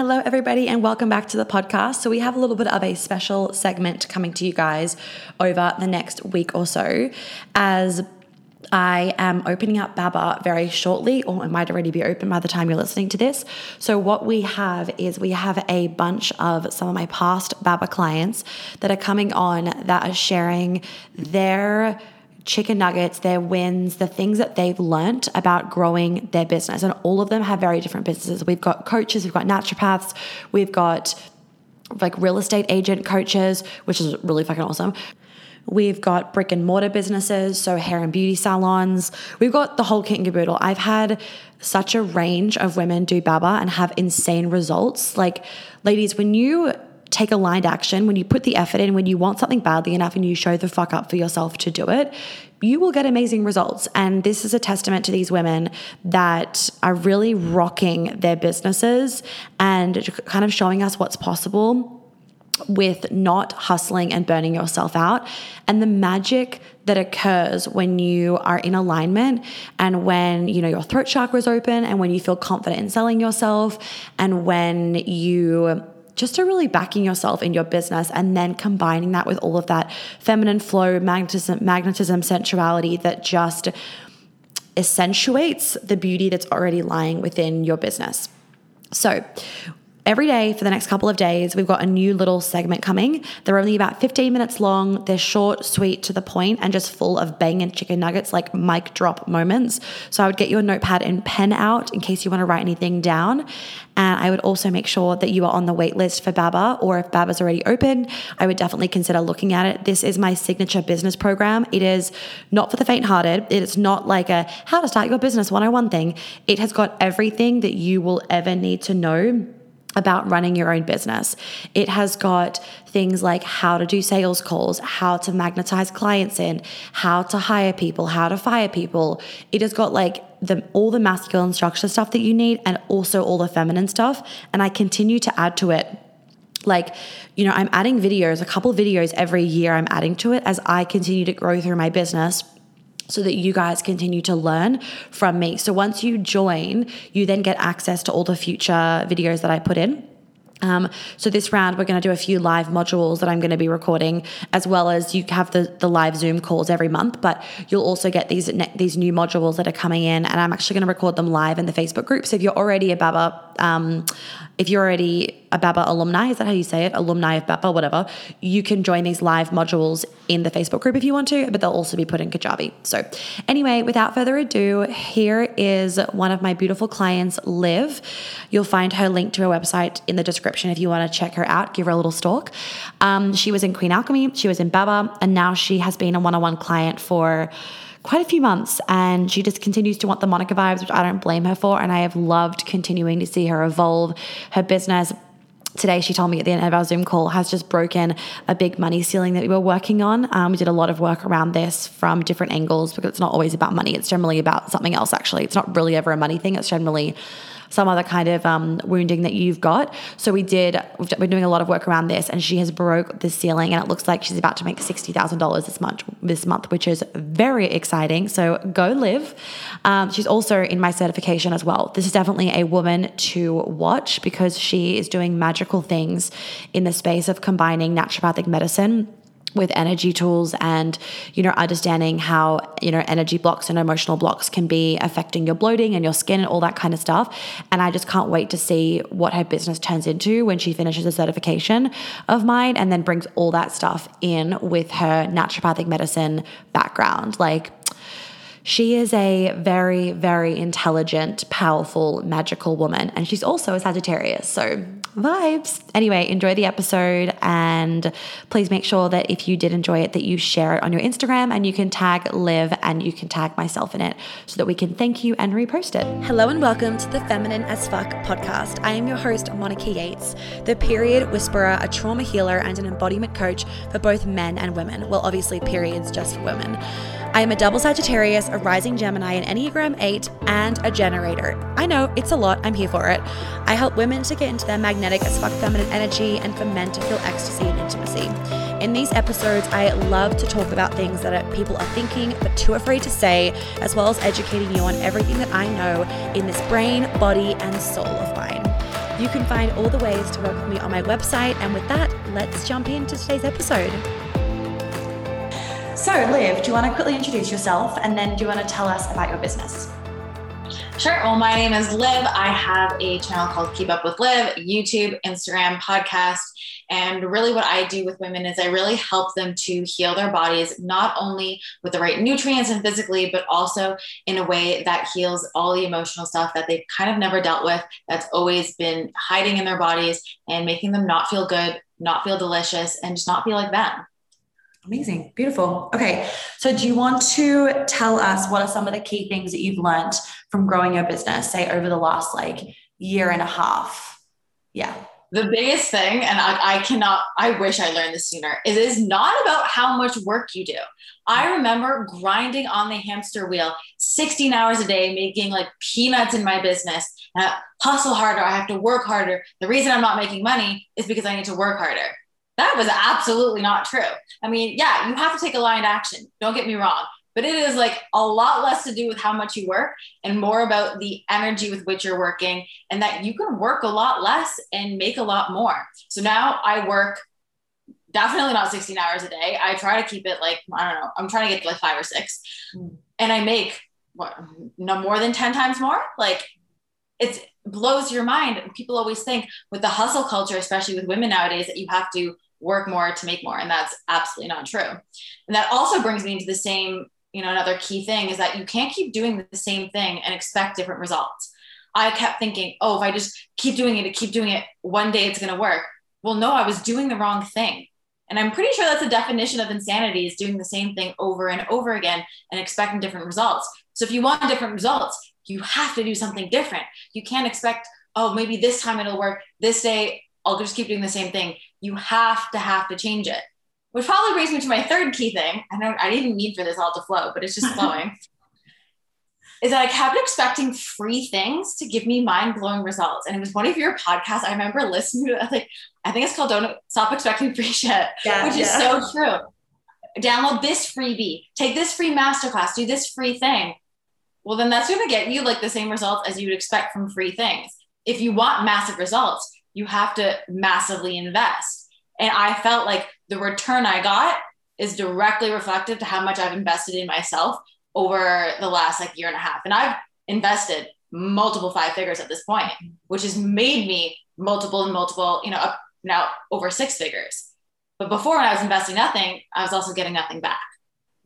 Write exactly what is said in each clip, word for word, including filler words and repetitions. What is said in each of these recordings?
Hello, everybody, and welcome back to the podcast. So we have a little bit of a special segment coming to you guys over the next week or so, as I am opening up BABA very shortly, or it might already be open by the time you're listening to this. So what we have is we have a bunch of some of my past BABA clients that are coming on that are sharing their chicken nuggets, their wins, the things that they've learnt about growing their business. And all of them have very different businesses. We've got coaches, we've got naturopaths, we've got like real estate agent coaches, which is really fucking awesome. We've got brick and mortar businesses, so hair and beauty salons. We've got the whole kit and caboodle. I've had such a range of women do BABA and have insane results. Like, ladies, when you take aligned action, when you put the effort in, when you want something badly enough and you show the fuck up for yourself to do it, you will get amazing results. And this is a testament to these women that are really rocking their businesses and kind of showing us what's possible with not hustling and burning yourself out, and the magic that occurs when you are in alignment and when, you know, your throat chakra is open and when you feel confident in selling yourself and when you just are really backing yourself in your business, and then combining that with all of that feminine flow, magnetism, magnetism, sensuality that just accentuates the beauty that's already lying within your business. So every day for the next couple of days, we've got a new little segment coming. They're only about fifteen minutes long. They're short, sweet, to the point, and just full of banging chicken nuggets, like mic drop moments. So I would get your notepad and pen out in case you want to write anything down. And I would also make sure that you are on the wait list for BABA, or if BABA's already open, I would definitely consider looking at it. This is my signature business program. It is not for the faint-hearted. It is not like a how to start your business one oh one thing. It has got everything that you will ever need to know about running your own business. It has got things like how to do sales calls, how to magnetize clients in, how to hire people, how to fire people. It has got like the, all the masculine structure stuff that you need, and also all the feminine stuff. And I continue to add to it. Like, you know, I'm adding videos, a couple of videos every year I'm adding to it as I continue to grow through my business, so that you guys continue to learn from me. So once you join, you then get access to all the future videos that I put in. Um, so this round, we're going to do a few live modules that I'm going to be recording, as well as you have the, the live Zoom calls every month, but you'll also get these, ne- these new modules that are coming in, and I'm actually going to record them live in the Facebook group. So if you're already a BABA, um, if you're already a BABA alumni, is that how you say it? Alumni of BABA, whatever. You can join these live modules in the Facebook group if you want to, but they'll also be put in Kajabi. So anyway, without further ado, here is one of my beautiful clients, Liv. You'll find her link to her website in the description if you want to check her out, give her a little stalk. Um, she was in Queen Alchemy, she was in BABA, and now she has been a one-on-one client for quite a few months, and she just continues to want the Monica vibes, which I don't blame her for, and I have loved continuing to see her evolve her business. Today, she told me at the end of our Zoom call has just broken a big money ceiling that we were working on. Um, we did a lot of work around this from different angles, because it's not always about money. It's generally about something else, actually. It's not really ever a money thing. It's generally some other kind of um, wounding that you've got. So we did, we're doing a lot of work around this, and she has broke the ceiling, and it looks like she's about to make sixty thousand dollars this month, this month, which is very exciting. So go Liv. Um, she's also in my certification as well. This is definitely a woman to watch, because she is doing magical things in the space of combining naturopathic medicine with energy tools, and, you know, understanding how, you know, energy blocks and emotional blocks can be affecting your bloating and your skin and all that kind of stuff. And I just can't wait to see what her business turns into when she finishes a certification of mine, and then brings all that stuff in with her naturopathic medicine background. Like, she is a very, very intelligent, powerful, magical woman, and she's also a Sagittarius, so vibes. Anyway, enjoy the episode, and please make sure that if you did enjoy it, that you share it on your Instagram, and you can tag Liv and you can tag myself in it, so that we can thank you and repost it. Hello and welcome to the Feminine as Fuck podcast. I am your host, Monica Yates, the period whisperer, a trauma healer, and an embodiment coach for both men and women. Well, obviously periods just for women. I am a double Sagittarius, a rising Gemini, an Enneagram eight, and a generator. I know, it's a lot. I'm here for it. I help women to get into their magnetic as fuck feminine energy, and for men to feel ecstasy and intimacy. In these episodes, I love to talk about things that people are thinking but too afraid to say, as well as educating you on everything that I know in this brain, body, and soul of mine. You can find all the ways to work with me on my website. And with that, let's jump into today's episode. So Liv, do you want to quickly introduce yourself and then do you want to tell us about your business? Sure. Well, my name is Liv. I have a channel called Keep Up With Liv, YouTube, Instagram, podcast. And really what I do with women is I really help them to heal their bodies, not only with the right nutrients and physically, but also in a way that heals all the emotional stuff that they've kind of never dealt with, that's always been hiding in their bodies and making them not feel good, not feel delicious, and just not feel like them. Amazing. Beautiful. Okay. So do you want to tell us what are some of the key things that you've learned from growing your business, say over the last like year and a half? Yeah. The biggest thing, and I, I cannot, I wish I learned this sooner, it is not about how much work you do. I remember grinding on the hamster wheel, sixteen hours a day, making like peanuts in my business. And I hustle harder. I have to work harder. The reason I'm not making money is because I need to work harder. That was absolutely not true. I mean, yeah, you have to take aligned action. Don't get me wrong, but it is like a lot less to do with how much you work and more about the energy with which you're working, and that you can work a lot less and make a lot more. So now I work definitely not sixteen hours a day. I try to keep it like, I don't know, I'm trying to get to like five or six, and I make what, no more than ten times more. Like it's blows your mind. People always think with the hustle culture, especially with women nowadays, that you have to work more to make more. And that's absolutely not true. And that also brings me into the same, you know, another key thing is that you can't keep doing the same thing and expect different results. I kept thinking, oh, if I just keep doing it, and keep doing it, one day it's going to work. Well, no, I was doing the wrong thing. And I'm pretty sure that's the definition of insanity, is doing the same thing over and over again and expecting different results. So if you want different results, you have to do something different. You can't expect, oh, maybe this time it'll work. This day, I'll just keep doing the same thing. You have to have to change it, which probably brings me to my third key thing. I don't, I didn't need for this all to flow, but it's just flowing. Is that I kept expecting free things to give me mind blowing results. And it was one of your podcasts. I remember listening to it. I was like, I think it's called Don't Stop Expecting Free Shit, yeah, which yeah. is so true. Download this freebie, take this free masterclass, do this free thing. Well, then that's going to get you like the same results as you would expect from free things. If you want massive results, you have to massively invest. And I felt like the return I got is directly reflective to how much I've invested in myself over the last like year and a half. And I've invested multiple five figures at this point, which has made me multiple and multiple, you know, up now over six figures. But before, when I was investing nothing, I was also getting nothing back.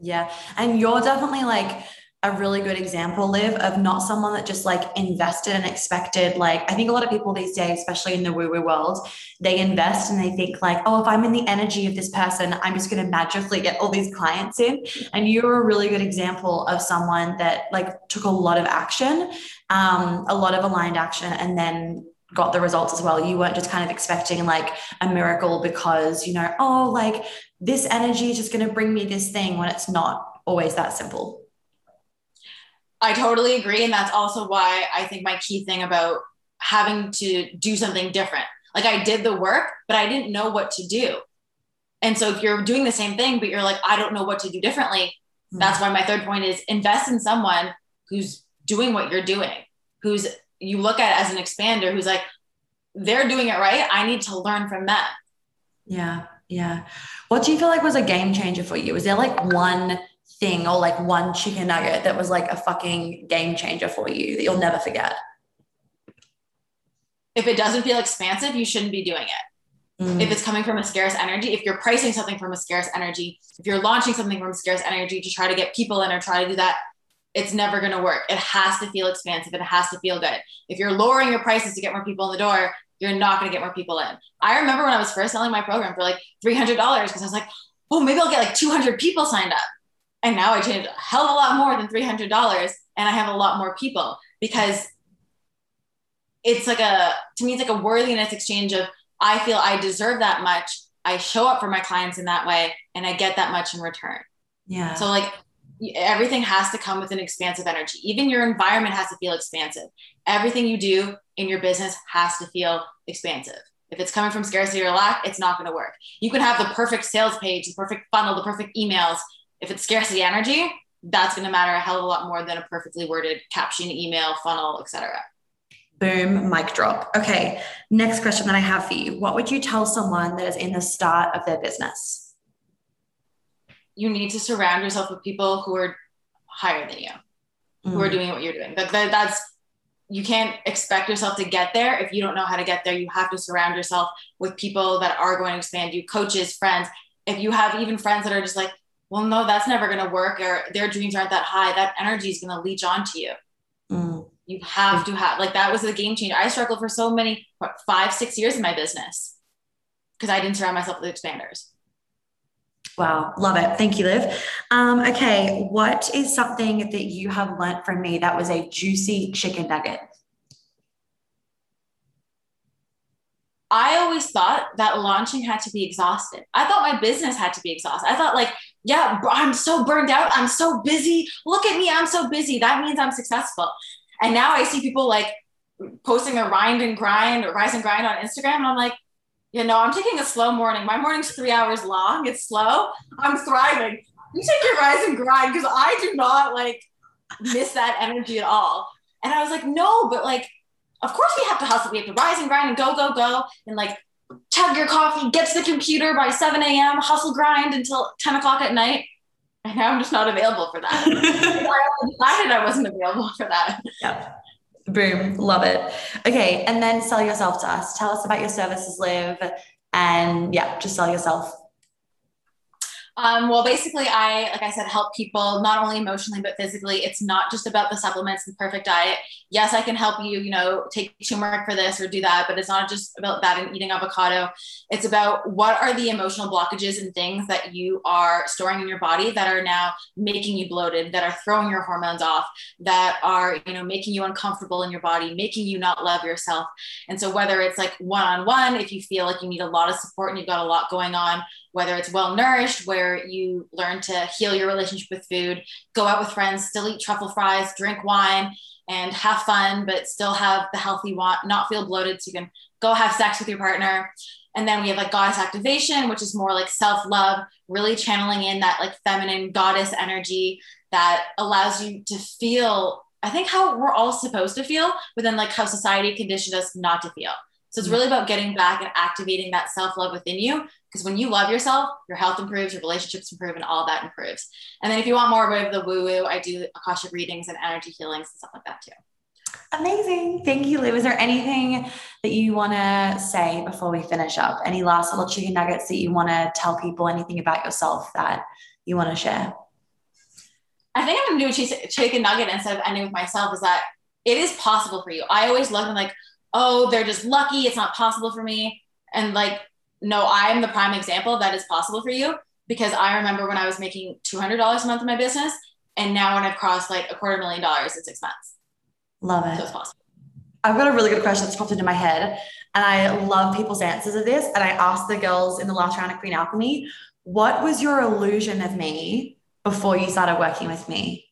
Yeah. And you're definitely like a really good example, Liv, of not someone that just like invested and expected. Like, I think a lot of people these days, especially in the woo woo world, they invest and they think like, oh, if I'm in the energy of this person, I'm just going to magically get all these clients in. And you're a really good example of someone that like took a lot of action, um, a lot of aligned action, and then got the results as well. You weren't just kind of expecting like a miracle because, you know, oh, like this energy is just going to bring me this thing, when it's not always that simple. I totally agree. And that's also why I think my key thing about having to do something different. Like I did the work, but I didn't know what to do. And so if you're doing the same thing, but you're like, I don't know what to do differently. Mm. That's why my third point is invest in someone who's doing what you're doing, who's you look at as an expander, who's like, they're doing it right. I need to learn from them. Yeah. Yeah. What do you feel like was a game changer for you? Is there like one thing or like one chicken nugget that was like a fucking game changer for you that you'll never forget? If it doesn't feel expansive, you shouldn't be doing it. Mm. If it's coming from a scarce energy, if you're pricing something from a scarce energy, if you're launching something from scarce energy to try to get people in or try to do that, it's never going to work. It has to feel expansive. It has to feel good. If you're lowering your prices to get more people in the door, you're not going to get more people in. I remember when I was first selling my program for like three hundred dollars, because I was like, oh, maybe I'll get like two hundred people signed up. And now I change a hell of a lot more than three hundred dollars, and I have a lot more people, because it's like a, to me, it's like a worthiness exchange of, I feel I deserve that much. I show up for my clients in that way and I get that much in return. Yeah. So like everything has to come with an expansive energy. Even your environment has to feel expansive. Everything you do in your business has to feel expansive. If it's coming from scarcity or lack, it's not going to work. You can have the perfect sales page, the perfect funnel, the perfect emails. If it's scarcity energy, that's going to matter a hell of a lot more than a perfectly worded caption, email, funnel, et cetera. Boom, mic drop. Okay, next question that I have for you. What would you tell someone that is in the start of their business? You need to surround yourself with people who are higher than you, mm. who are doing what you're doing. But that's, you can't expect yourself to get there if you don't know how to get there. You have to surround yourself with people that are going to expand you, coaches, friends. If you have even friends that are just like, well, no, that's never going to work, or their dreams aren't that high, that energy is going to leech onto you. Mm. You have to have, like, that was the game changer. I struggled for so many, what, five, six years in my business because I didn't surround myself with expanders. Wow. Love it. Thank you, Liv. Um, okay. What is something that you have learned from me that was a juicy chicken nugget? I always thought that launching had to be exhausted. I thought my business had to be exhausted. I thought, like, yeah, I'm so burned out. I'm so busy. Look at me. I'm so busy. That means I'm successful. And now I see people like posting a rind and grind or rise and grind on Instagram. And I'm like, you know, I'm taking a slow morning. My morning's three hours long. It's slow. I'm thriving. You take your rise and grind, because I do not like miss that energy at all. And I was like, no, but like, of course we have to hustle. We have to rise and grind and go, go, go. And like chug your coffee, get to the computer by seven a.m., hustle grind until ten o'clock at night. And now I'm just not available for that. I decided I wasn't available for that. Yep. Boom. Love it. Okay. And then sell yourself to us. Tell us about your services, Liv. And yeah, just sell yourself. Um, well, basically I, like I said, help people not only emotionally, but physically. It's not just about the supplements and the perfect diet. Yes, I can help you, you know, take turmeric for this or do that, but it's not just about that and eating avocado. It's about what are the emotional blockages and things that you are storing in your body that are now making you bloated, that are throwing your hormones off, that are, you know, making you uncomfortable in your body, making you not love yourself. And so whether it's like one-on-one, if you feel like you need a lot of support and you've got a lot going on, whether it's well nourished, where you learn to heal your relationship with food, go out with friends, still eat truffle fries, drink wine, and have fun, but still have the healthy want, not feel bloated, so you can go have sex with your partner. And then we have like goddess activation, which is more like self-love, really channeling in that like feminine goddess energy that allows you to feel, I think, how we're all supposed to feel, but then like how society conditioned us not to feel. So it's really about getting back and activating that self-love within you, because when you love yourself, your health improves, your relationships improve, and all that improves. And then if you want more of the woo-woo, I do Akashic readings and energy healings and stuff like that too. Amazing. Thank you, Liv. Is there anything that you want to say before we finish up? Any last little chicken nuggets that you want to tell people, anything about yourself that you want to share? I think I'm going to do a chicken nugget instead of ending with myself, is that it is possible for you. I always love them like, oh, they're just lucky, it's not possible for me. And like, no, I am the prime example that is possible for you, because I remember when I was making two hundred dollars a month in my business, and now when I've crossed like a quarter million dollars in six months. Love it. So it's possible. I've got a really good question that's popped into my head, and I love people's answers of this. And I asked the girls in the last round of Queen Alchemy, what was your illusion of me before you started working with me?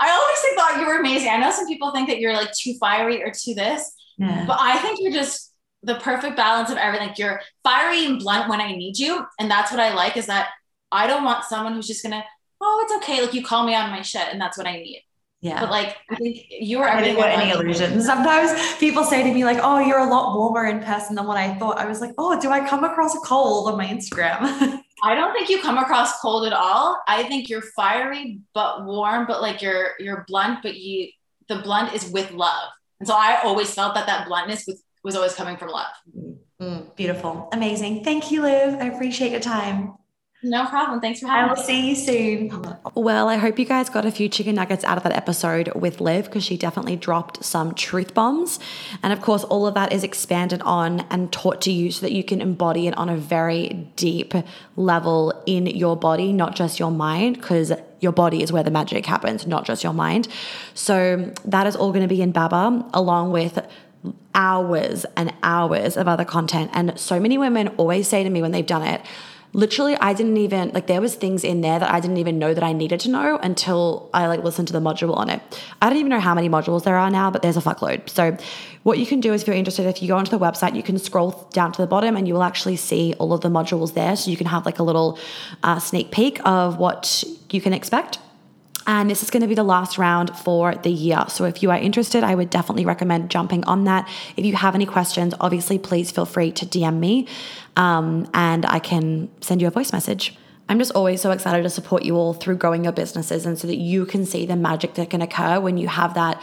I honestly thought you were amazing. I know some people think that you're like too fiery or too this, yeah. But I think you're just the perfect balance of everything. You're fiery and blunt when I need you. And that's what I like, is that I don't want someone who's just going to, oh, it's okay. Like, you call me on my shit and that's what I need. Yeah. But like, I think you were, I didn't want any illusions. Sometimes people say to me like, oh, you're a lot warmer in person than what I thought. I was like, oh, do I come across cold on my Instagram? I don't think you come across cold at all. I think you're fiery, but warm, but like you're, you're blunt, but you, the blunt is with love. And so I always felt that that bluntness was, was always coming from love. Mm, beautiful. Amazing. Thank you, Liv. I appreciate your time. No problem. Thanks for having me. I will see you soon. Well, I hope you guys got a few chicken nuggets out of that episode with Liv, because she definitely dropped some truth bombs. And of course, all of that is expanded on and taught to you so that you can embody it on a very deep level in your body, not just your mind, because your body is where the magic happens, not just your mind. So that is all going to be in BABA, along with hours and hours of other content. And so many women always say to me when they've done it, literally, I didn't even, like, there was things in there that I didn't even know that I needed to know until I, like, listened to the module on it. I don't even know how many modules there are now, but there's a fuckload. So what you can do is, if you're interested, if you go onto the website, you can scroll down to the bottom and you will actually see all of the modules there. So you can have, like, a little uh, sneak peek of what you can expect. and this is going to be the last round for the year. So if you are interested, I would definitely recommend jumping on that. If you have any questions, obviously, please feel free to D M me, um, and I can send you a voice message. I'm just always so excited to support you all through growing your businesses, and so that you can see the magic that can occur when you have that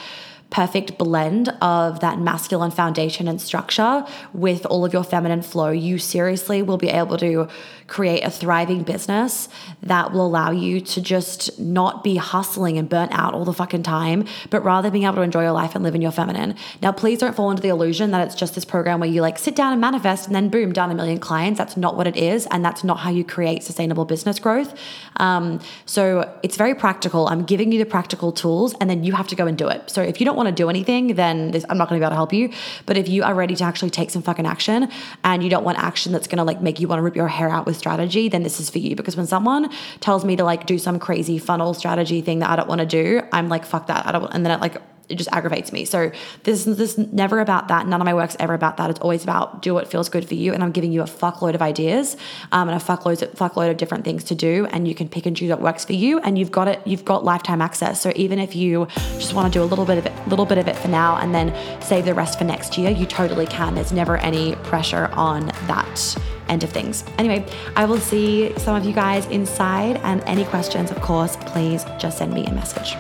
perfect blend of that masculine foundation and structure with all of your feminine flow. You seriously will be able to create a thriving business that will allow you to just not be hustling and burnt out all the fucking time, but rather being able to enjoy your life and live in your feminine. Now, please don't fall into the illusion that it's just this program where you like sit down and manifest and then boom, done a million clients. That's not what it is. And that's not how you create sustainable business growth. Um, so it's very practical. I'm giving you the practical tools and then you have to go and do it. So if you don't want to do anything, then this, I'm not going to be able to help you. But if you are ready to actually take some fucking action and you don't want action that's going to like make you want to rip your hair out with strategy, then this is for you. Because when someone tells me to like do some crazy funnel strategy thing that I don't want to do, I'm like, fuck that. I don't, and then it like, it just aggravates me. So this is this never about that. None of my work's ever about that. It's always about do what feels good for you. And I'm giving you a fuckload of ideas um, and a fuckload, fuckload of different things to do. And you can pick and choose what works for you. And you've got it. You've got lifetime access. So even if you just want to do a little bit of it, little bit of it for now, and then save the rest for next year, you totally can. There's never any pressure on that end of things. Anyway, I will see some of you guys inside. And any questions, of course, please just send me a message.